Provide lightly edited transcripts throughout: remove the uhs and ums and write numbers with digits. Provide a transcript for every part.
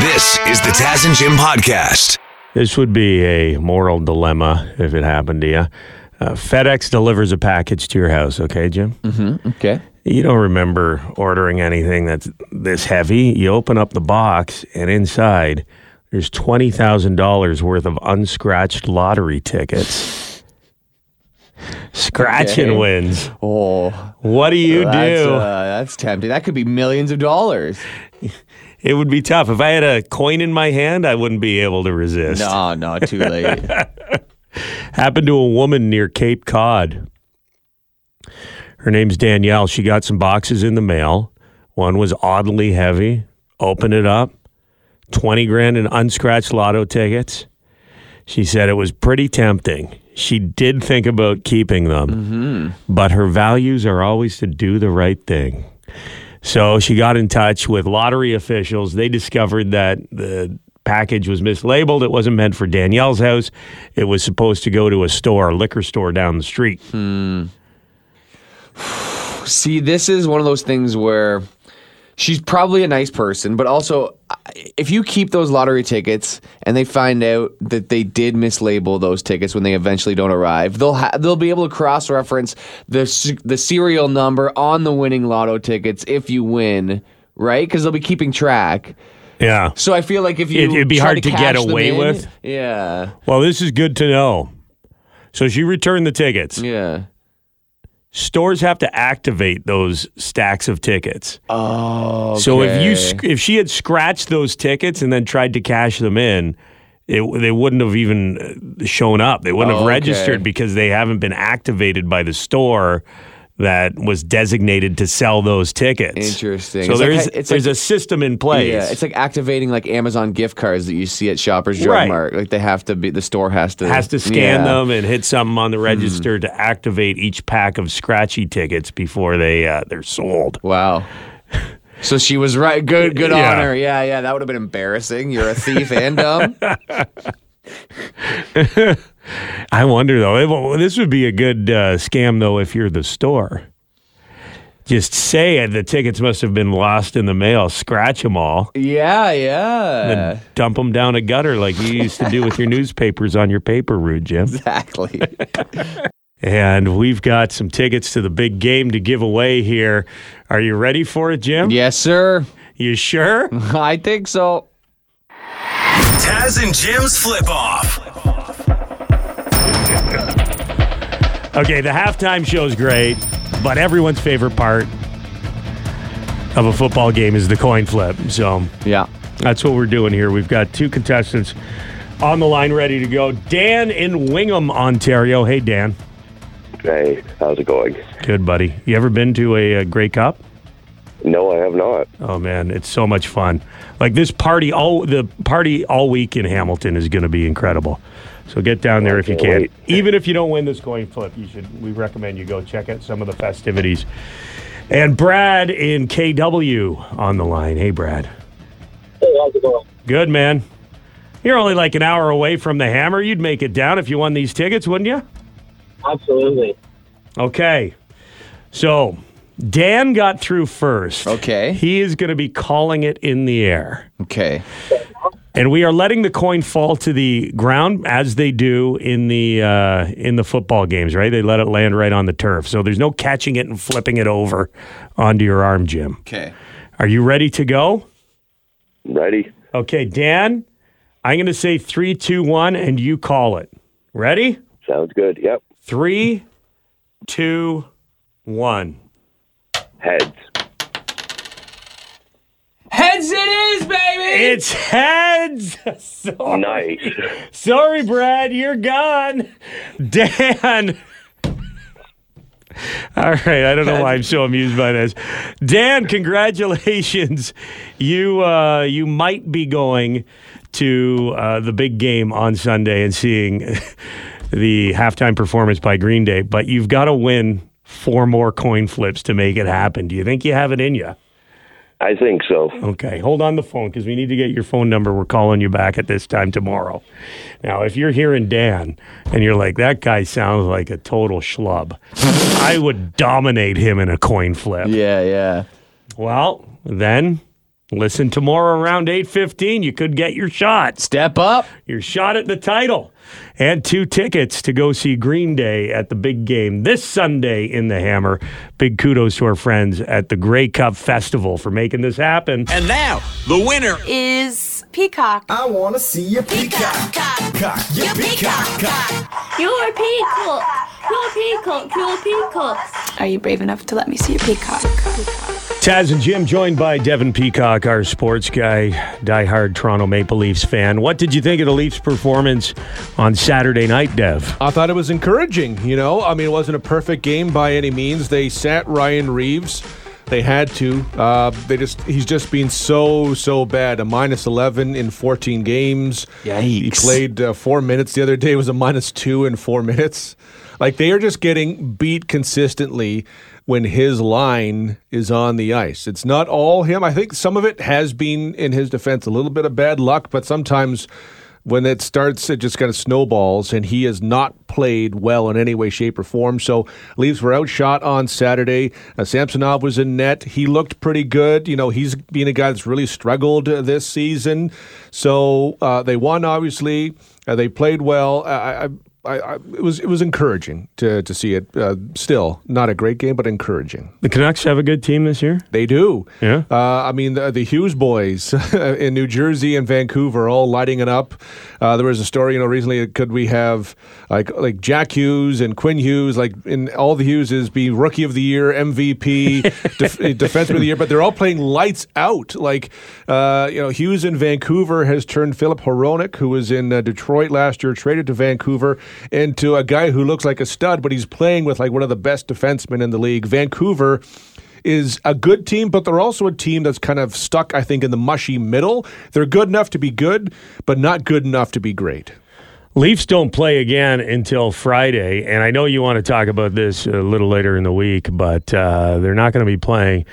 This is the Taz and Jim podcast. This would be a moral dilemma if it happened to you. FedEx delivers a package to your house, okay, Jim? Mm-hmm, okay. You don't remember ordering anything that's this heavy. You open up the box, and inside, there's $20,000 worth of unscratched lottery tickets. Scratch and wins. Oh, what do you do? That's tempting. That could be millions of dollars. It would be tough. If I had a coin in my hand, I wouldn't be able to resist. No, too late. Happened to a woman near Cape Cod. Her name's Danielle. She got some boxes in the mail. One was oddly heavy. Opened it up. $20,000 in unscratched lotto tickets. She said it was pretty tempting. She did think about keeping them, but her values are always to do the right thing. So she got in touch with lottery officials. They discovered that the package was mislabeled. It wasn't meant for Danielle's house. It was supposed to go to a liquor store down the street. See, this is one of those things where she's probably a nice person, but also if you keep those lottery tickets and they find out that they did mislabel those tickets when they eventually don't arrive, they'll be able to cross-reference the serial number on the winning lotto tickets if you win, right? Because they'll be keeping track. Yeah. So I feel like if you it'd be hard to get away with. Yeah. Well, this is good to know. So she returned the tickets. Yeah. Stores have to activate those stacks of tickets. Oh, okay. So if she had scratched those tickets and then tried to cash them in, they wouldn't have even shown up. They wouldn't have registered because they haven't been activated by the store that was designated to sell those tickets. Interesting. So there's a system in place. Yeah, it's like activating like Amazon gift cards that you see at Shoppers Drug Mart. Like they have to be, the store has to scan them and hit something on the register to activate each pack of scratchy tickets before they're sold. Wow. So she was right. Good on her. Yeah. That would have been embarrassing. You're a thief and dumb. I wonder, though. This would be a good scam, though, if you're the store. Just say the tickets must have been lost in the mail. Scratch them all. Yeah. And then dump them down a gutter like you used to do with your newspapers on your paper route, Jim. Exactly. And we've got some tickets to the big game to give away here. Are you ready for it, Jim? Yes, sir. You sure? I think so. Taz and Jim's Flip Off. Okay, the halftime show's great, but everyone's favorite part of a football game is the coin flip. So, yeah, that's what we're doing here. We've got two contestants on the line ready to go. Dan in Wingham, Ontario. Hey, Dan. Hey, how's it going? Good, buddy. You ever been to a Grey Cup? No, I have not. Oh, man, it's so much fun. Like, this party, the party all week in Hamilton is going to be incredible. So get down there if you can. Wait. Even if you don't win this coin flip, we recommend you go check out some of the festivities. And Brad in KW on the line. Hey, Brad. Hey, how's it going? Good, man. You're only like an hour away from the hammer. You'd make it down if you won these tickets, wouldn't you? Absolutely. Okay. So Dan got through first. Okay. He is going to be calling it in the air. Okay. And we are letting the coin fall to the ground as they do in the football games, right? They let it land right on the turf. So there's no catching it and flipping it over onto your arm, Jim. Okay. Are you ready to go? Ready. Okay, Dan, I'm going to say 3, 2, 1, and you call it. Ready? Sounds good, yep. 3, 2, 1. Heads. Heads it is, baby! It's heads! Sorry. Nice. Sorry, Brad, you're gone. Dan. All right, I don't know why I'm so amused by this. Dan, congratulations. You might be going to the big game on Sunday and seeing the halftime performance by Green Day, but you've got to win 4 more coin flips to make it happen. Do you think you have it in you? I think so. Okay, hold on the phone because we need to get your phone number. We're calling you back at this time tomorrow. Now, if you're hearing Dan and you're like, that guy sounds like a total schlub, I would dominate him in a coin flip. Yeah. Well, then Listen tomorrow around 8:15. You could get your shot. Step up. Your shot at the title. And 2 tickets to go see Green Day at the big game this Sunday in the Hammer. Big kudos to our friends at the Grey Cup Festival for making this happen. And now, the winner is Peacock. I want to see your peacock. Your peacock. Your peacock. Your peacock. Your peacock. Are you brave enough to let me see your peacock? Taz and Jim, joined by Devin Peacock, our sports guy, diehard Toronto Maple Leafs fan. What did you think of the Leafs' performance on Saturday night, Dev? I thought it was encouraging, you know. I mean, it wasn't a perfect game by any means. They sat Ryan Reeves. They had to. He's just been so bad. A minus 11 in 14 games. Yikes. He played 4 minutes. The other day was a minus 2 in 4 minutes. Like, they are just getting beat consistently when his line is on the ice. It's not all him. I think some of it has been in his defense, a little bit of bad luck, but sometimes when it starts, it just kind of snowballs, and he has not played well in any way, shape, or form. So Leafs were outshot on Saturday. Samsonov was in net. He looked pretty good. You know, he's been a guy that's really struggled this season. So they won, obviously. They played well. It was encouraging to see it. Still, not a great game, but encouraging. The Canucks have a good team this year? They do. Yeah. I mean, the Hughes boys in New Jersey and Vancouver all lighting it up. There was a story, you know, recently, could we have like Jack Hughes and Quinn Hughes, like in all the Hugheses, be Rookie of the Year, MVP, Defenseman of the Year, but they're all playing lights out. Like, you know, Hughes in Vancouver has turned Philip Horonic, who was in Detroit last year, traded to Vancouver, into a guy who looks like a stud, but he's playing with like one of the best defensemen in the league. Vancouver is a good team, but they're also a team that's kind of stuck, I think, in the mushy middle. They're good enough to be good, but not good enough to be great. Leafs don't play again until Friday, and I know you want to talk about this a little later in the week, but they're not going to be playing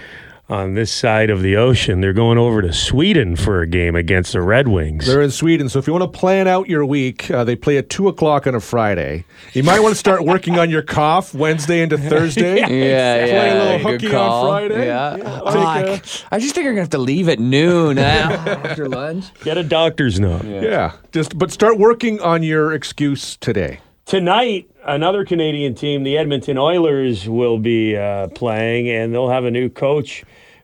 on this side of the ocean. They're going over to Sweden for a game against the Red Wings. They're in Sweden, so if you want to plan out your week, they play at 2 o'clock on a Friday. You might want to start working on your cough Wednesday into Thursday. Play a little hooky on Friday. Yeah. I just think I'm going to have to leave at noon after lunch. Get a doctor's note. Yeah. But start working on your excuse today. Tonight, another Canadian team, the Edmonton Oilers, will be playing, and they'll have a new coach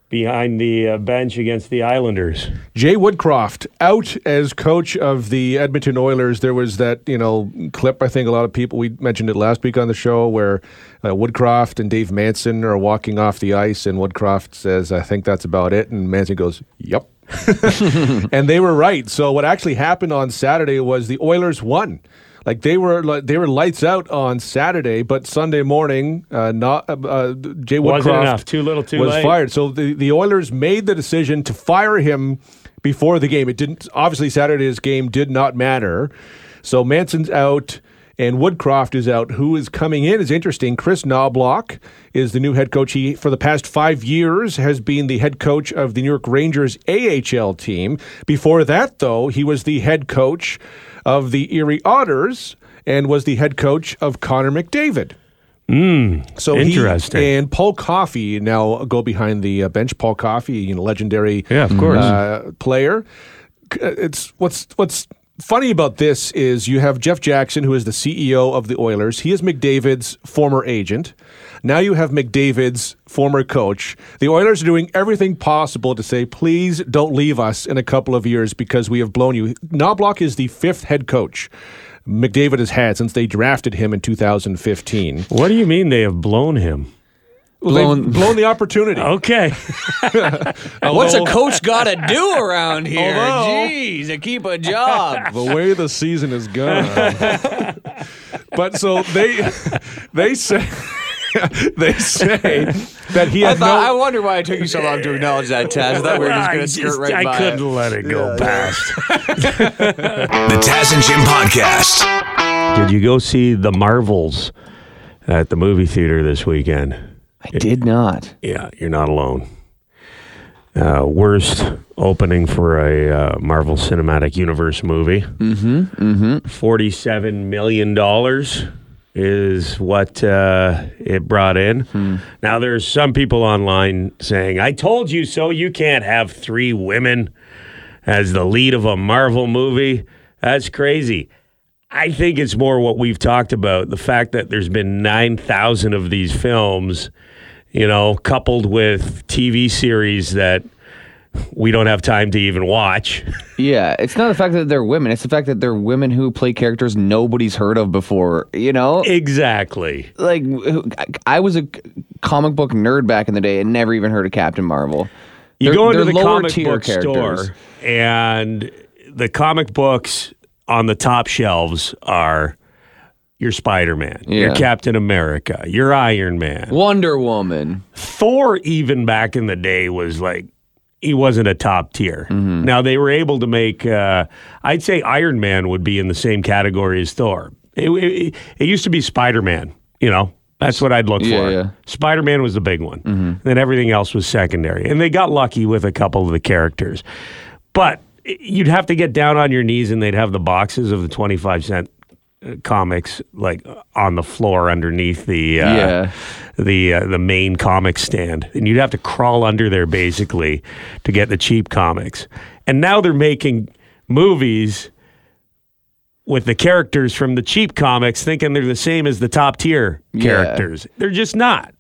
behind the bench against the Islanders. Jay Woodcroft out as coach of the Edmonton Oilers. There was that, you know, clip, I think a lot of people, we mentioned it last week on the show, where Woodcroft and Dave Manson are walking off the ice, and Woodcroft says, "I think that's about it," and Manson goes, "Yep." And they were right. So what actually happened on Saturday was the Oilers won. Like, they were lights out on Saturday, but Sunday morning, Jay Woodcroft was fired. So the Oilers made the decision to fire him before the game. It didn't. Obviously, Saturday's game did not matter. So Manson's out and Woodcroft is out. Who is coming in is interesting. Chris Knobloch is the new head coach. He, for the past 5 years, has been the head coach of the New York Rangers AHL team. Before that, though, he was the head coach of the Erie Otters and was the head coach of Connor McDavid. So interesting. He and Paul Coffey now go behind the bench. Paul Coffey, you know, legendary player. It's what's funny about this is you have Jeff Jackson, who is the CEO of the Oilers. He is McDavid's former agent. Now you have McDavid's former coach. The Oilers are doing everything possible to say, please don't leave us in a couple of years because we have blown you. Knobloch is the 5th head coach McDavid has had since they drafted him in 2015. What do you mean they have blown him? Well, they've blown the opportunity. Okay. What's a coach got to do around here? Jeez, to keep a job. The way the season is gone. But so they say... they say that he had I wonder why it took you so long to acknowledge that, Taz. I thought we were just going to skirt right by it. I couldn't let it go past. The Taz and Jim Podcast. Did you go see The Marvels at the movie theater this weekend? I did not. Yeah, you're not alone. Worst opening for a Marvel Cinematic Universe movie. $47 million. is what it brought in. Now, there's some people online saying, I told you so, you can't have three women as the lead of a Marvel movie. That's crazy. I think it's more what we've talked about, the fact that there's been 9,000 of these films, you know, coupled with TV series that we don't have time to even watch. Yeah, it's not the fact that they're women. It's the fact that they're women who play characters nobody's heard of before, you know? Exactly. Like, I was a comic book nerd back in the day and never even heard of Captain Marvel. You go into the comic book store and the comic books on the top shelves are your Spider-Man, your Captain America, your Iron Man. Wonder Woman. Thor, even back in the day, was like, he wasn't a top tier. Now, they were able to make, I'd say Iron Man would be in the same category as Thor. It used to be Spider-Man, you know. That's what I'd look for. Yeah. Spider-Man was the big one. Then everything else was secondary. And they got lucky with a couple of the characters. But you'd have to get down on your knees and they'd have the boxes of the 25-cent comics like on the floor underneath the main comic stand, and you'd have to crawl under there basically to get the cheap comics. And now they're making movies with the characters from the cheap comics, thinking they're the same as the top tier characters. They're just not.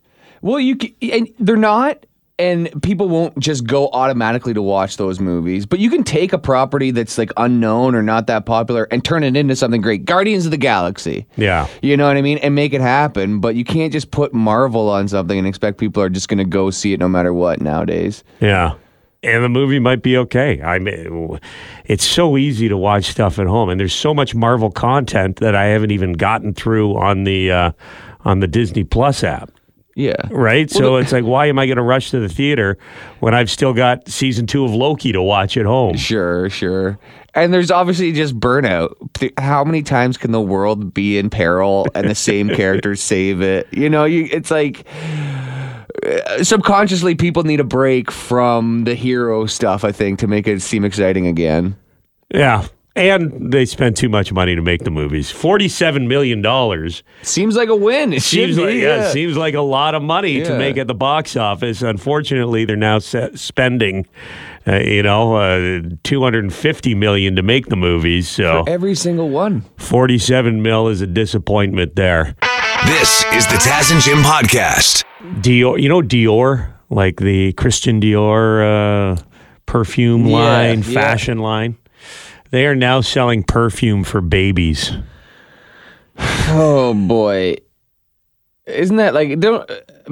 Well, and they're not. And people won't just go automatically to watch those movies. But you can take a property that's like unknown or not that popular and turn it into something great. Guardians of the Galaxy. Yeah. You know what I mean? And make it happen. But you can't just put Marvel on something and expect people are just going to go see it no matter what nowadays. Yeah. And the movie might be okay. I mean, it's so easy to watch stuff at home. And there's so much Marvel content that I haven't even gotten through on the Disney Plus app. Yeah. Right? Well, so it's like, why am I going to rush to the theater when I've still got season 2 of Loki to watch at home? Sure, sure. And there's obviously just burnout. How many times can the world be in peril and the same characters save it? You know, it's like subconsciously people need a break from the hero stuff, I think, to make it seem exciting again. Yeah. And they spent too much money to make the movies. $47 million. Seems like a win. It seems like, it seems like a lot of money to make at the box office. Unfortunately, they're now spending, $250 million to make the movies. So for every single one. $47 million is a disappointment there. This is the Taz and Jim podcast. Dior, you know Dior? Like the Christian Dior perfume line, fashion line? They are now selling perfume for babies. Oh, boy. Isn't that like,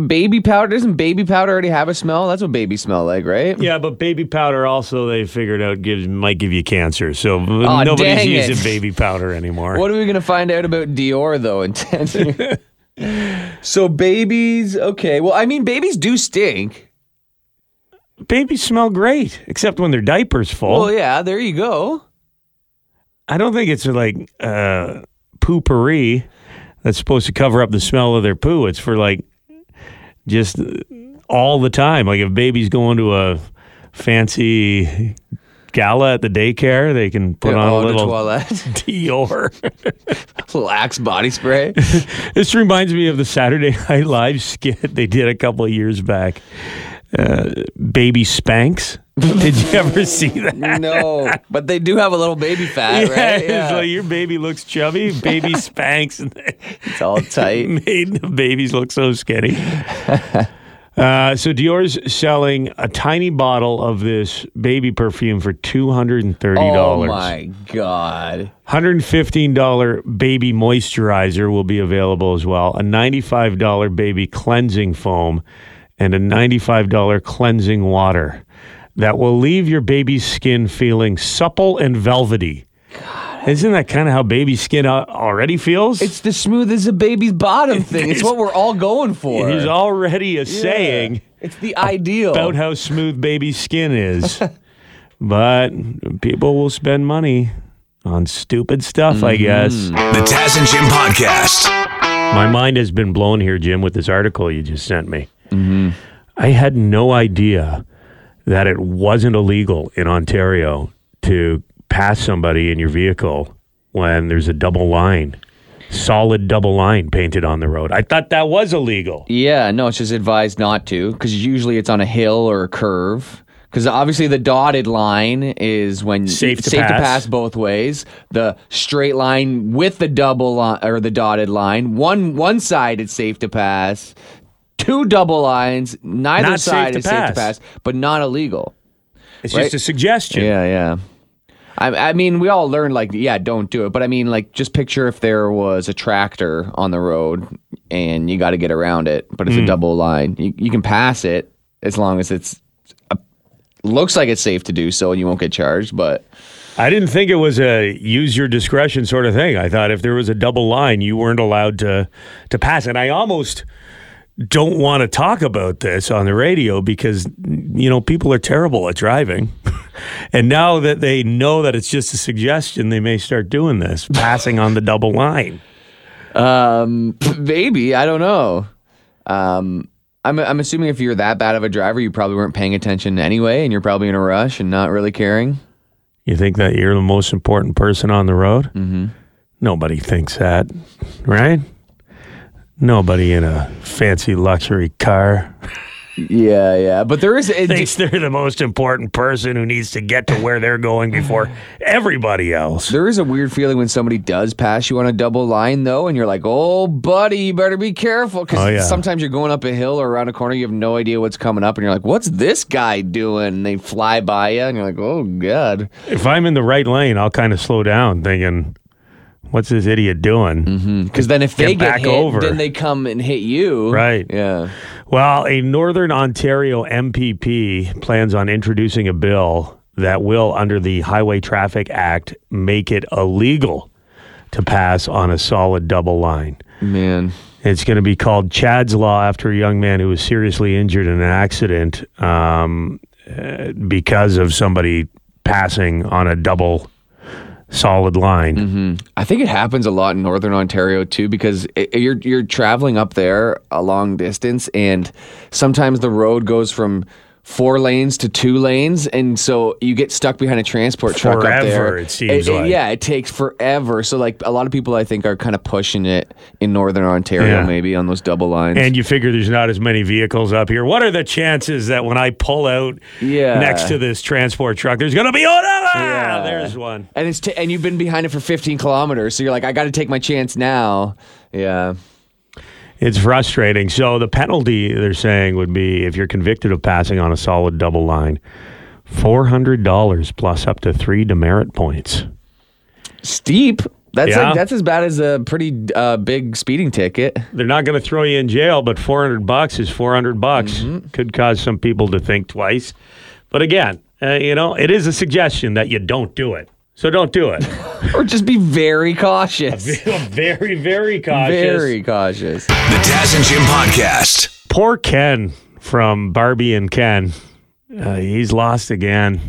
baby powder, doesn't baby powder already have a smell? That's what babies smell like, right? Yeah, but baby powder also, they figured out, might give you cancer. So nobody's using baby powder anymore. What are we going to find out about Dior, though, in 10 years? So babies, okay. Well, I mean, babies do stink. Babies smell great, except when their diaper's full. Well, yeah, there you go. I don't think it's like poo-pourri that's supposed to cover up the smell of their poo. It's for like just all the time. Like if baby's going to a fancy gala at the daycare, they can put on a little Dior. Lax body spray. This reminds me of the Saturday Night Live skit they did a couple of years back. Baby Spanx. Did you ever see that? No, but they do have a little baby fat, right? Yeah. Like your baby looks chubby, baby Spanx. It's all tight. Made the babies look so skinny. So Dior's selling a tiny bottle of this baby perfume for $230. Oh my God. $115 baby moisturizer will be available as well. A $95 baby cleansing foam. And a $95 cleansing water that will leave your baby's skin feeling supple and velvety. God, isn't that kind of how baby skin already feels? It's the smooth as a baby's bottom thing. It's what we're all going for. There's already a saying. It's the ideal. About how smooth baby skin is. But people will spend money on stupid stuff, I guess. The Taz and Jim podcast. My mind has been blown here, Jim, with this article you just sent me. I had no idea that it wasn't illegal in Ontario to pass somebody in your vehicle when there's a double line. solid double line painted on the road. I thought that was illegal. Yeah, no, it's just advised not to, because usually it's on a hill or a curve. Because obviously the dotted line is when safe to pass both ways. The straight line with the double line, or the dotted line, one side it's safe to pass. Two double lines, neither side is safe to pass, but not illegal. It's just a suggestion. Yeah, yeah. I mean, we all learned, like, yeah, don't do it. But I mean, like, just picture if there was a tractor on the road and you got to get around it, but it's a double line. You can pass it as long as it's looks like it's safe to do so, and you won't get charged. But I didn't think it was a use your discretion sort of thing. I thought if there was a double line, you weren't allowed to pass it. And I almost don't want to talk about this on the radio because, you know, people are terrible at driving. And now that they know that it's just a suggestion, they may start doing this, passing on the double line. Maybe. I don't know. I'm assuming if you're that bad of a driver, you probably weren't paying attention anyway, and you're probably in a rush and not really caring. You think that you're the most important person on the road? Mm-hmm. Nobody thinks that, right? Nobody in a fancy luxury car. Yeah, yeah. But there is... thinks they're the most important person who needs to get to where they're going before everybody else. There is a weird feeling when somebody does pass you on a double line, though, and you're like, oh, buddy, you better be careful. Because sometimes you're going up a hill or around a corner, you have no idea what's coming up, and you're like, what's this guy doing? And they fly by you, and you're like, oh, God. If I'm in the right lane, I'll kind of slow down thinking... what's this idiot doing? Because then if they get hit, over. Then they come and hit you. Right. Yeah. Well, a Northern Ontario MPP plans on introducing a bill that will, under the Highway Traffic Act, make it illegal to pass on a solid double line. Man. It's going to be called Chad's Law after a young man who was seriously injured in an accident because of somebody passing on a double solid line. Mm-hmm. I think it happens a lot in Northern Ontario too, because you're traveling up there a long distance, and sometimes the road goes from 4 lanes to 2 lanes, and so you get stuck behind a transport truck up there. Forever, it seems like. Yeah, it takes forever. So, like, a lot of people I think are kind of pushing it in Northern Ontario, maybe on those double lines. And you figure there's not as many vehicles up here. What are the chances that when I pull out next to this transport truck, there's going to be another? Yeah, there's one. And it's and you've been behind it for 15 kilometers, so you're like, I got to take my chance now. Yeah. It's frustrating. So the penalty, they're saying, would be if you're convicted of passing on a solid double line, $400 plus up to 3 demerit points. Steep. That's that's as bad as a pretty big speeding ticket. They're not going to throw you in jail, but $400 is $400. Mm-hmm. Could cause some people to think twice. But again, you know, it is a suggestion that you don't do it. So don't do it. Or just be very cautious. Very, very cautious. Very cautious. The Taz and Jim Podcast. Poor Ken from Barbie and Ken. He's lost again.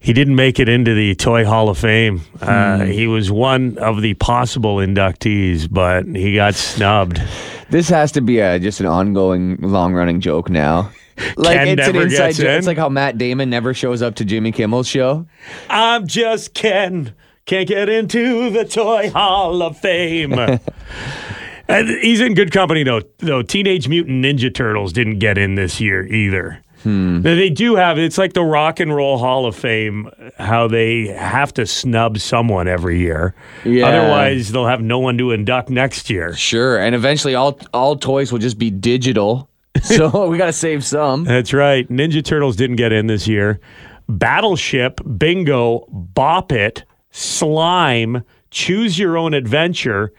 He didn't make it into the Toy Hall of Fame. He was one of the possible inductees, but he got snubbed. This has to be just an ongoing, long-running joke now. Like Ken it's never an inside joke. In. It's like how Matt Damon never shows up to Jimmy Kimmel's show. I'm just Ken. Can't get into the Toy Hall of Fame. And he's in good company, though. Teenage Mutant Ninja Turtles didn't get in this year either. They do have, it's like the Rock and Roll Hall of Fame, how they have to snub someone every year. Yeah. Otherwise, they'll have no one to induct next year. Sure, and eventually all toys will just be digital. So we got to save some. That's right. Ninja Turtles didn't get in this year. Battleship, Bingo, Bop It, Slime, Choose Your Own Adventure,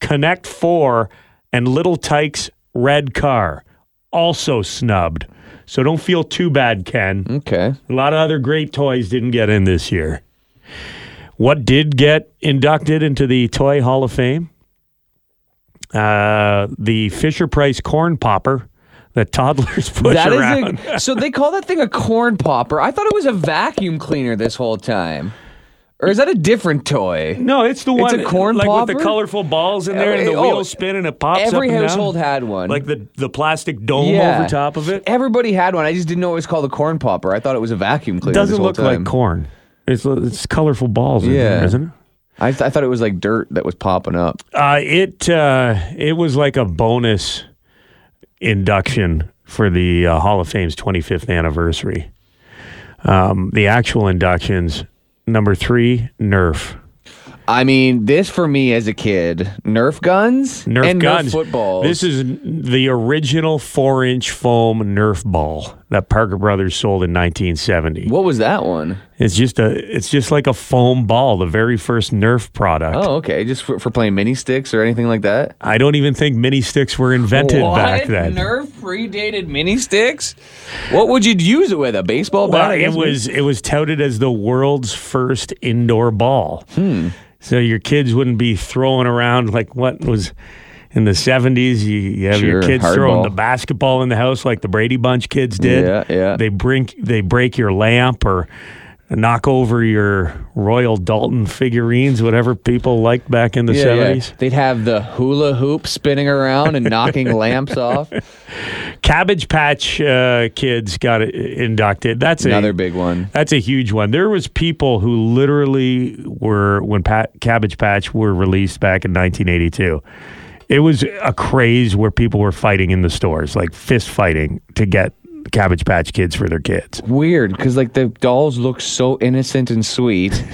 Connect 4, and Little Tyke's Red Car. Also snubbed. So don't feel too bad, Ken. Okay. A lot of other great toys didn't get in this year. What did get inducted into the Toy Hall of Fame? The Fisher-Price Corn Popper. That toddlers push that around. So they call that thing a corn popper. I thought it was a vacuum cleaner this whole time. Or is that a different toy? No, it's the one. It's a corn popper? Like with the colorful balls in there and the wheels spin and it pops up and down. Every household had one. Like the plastic dome over top of it. Everybody had one. I just didn't know it was called a corn popper. I thought it was a vacuum cleaner this whole time. It doesn't look like corn. It's colorful balls in there, isn't it? I thought it was like dirt that was popping up. It was like a bonus induction for the Hall of Fame's 25th anniversary. The actual inductions, number 3, Nerf. I mean, this for me as a kid, Nerf guns. Nerf footballs. This is the original 4-inch foam Nerf ball that Parker Brothers sold in 1970. What was that one? It's just like a foam ball, the very first Nerf product. Oh, okay. Just for playing mini sticks or anything like that? I don't even think mini sticks were invented back then. Nerf predated mini sticks? What would you use it with? A baseball bat? Well, it was touted as the world's first indoor ball. So your kids wouldn't be throwing around like what was in the 70s. You have your kids throwing the basketball in the house like the Brady Bunch kids did. Yeah. They break your lamp or knock over your Royal Dalton figurines, whatever people liked back in the 70s. Yeah. They'd have the hula hoop spinning around and knocking lamps off. Cabbage Patch kids got inducted. That's another big one. That's a huge one. There was people who literally were, when Cabbage Patch were released back in 1982, it was a craze where people were fighting in the stores, like fist fighting to get Cabbage Patch Kids for their kids. Weird, because like the dolls look so innocent and sweet,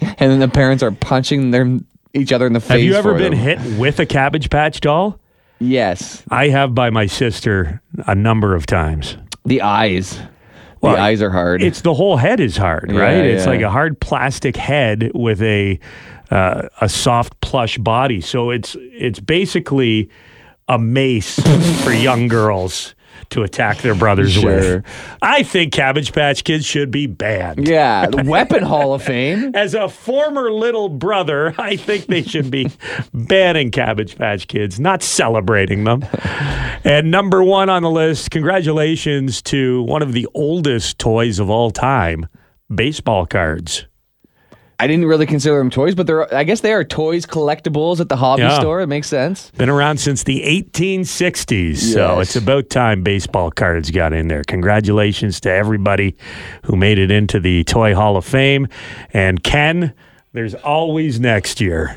and then the parents are punching each other in the face. Have you ever been hit with a Cabbage Patch doll? Yes, I have by my sister a number of times. The eyes. Well, the eyes are hard. It's the whole head is hard, right? Yeah, it's like a hard plastic head with a soft plush body. So it's basically a mace for young girls to attack their brothers with. I think Cabbage Patch Kids should be banned. Yeah, the Weapon Hall of Fame. As a former little brother, I think they should be banning Cabbage Patch Kids, not celebrating them. And number 1 on the list, congratulations to one of the oldest toys of all time, baseball cards. I didn't really consider them toys, but I guess they are toys, collectibles at the hobby store. It makes sense. Been around since the 1860s, so it's about time baseball cards got in there. Congratulations to everybody who made it into the Toy Hall of Fame. And Ken, there's always next year.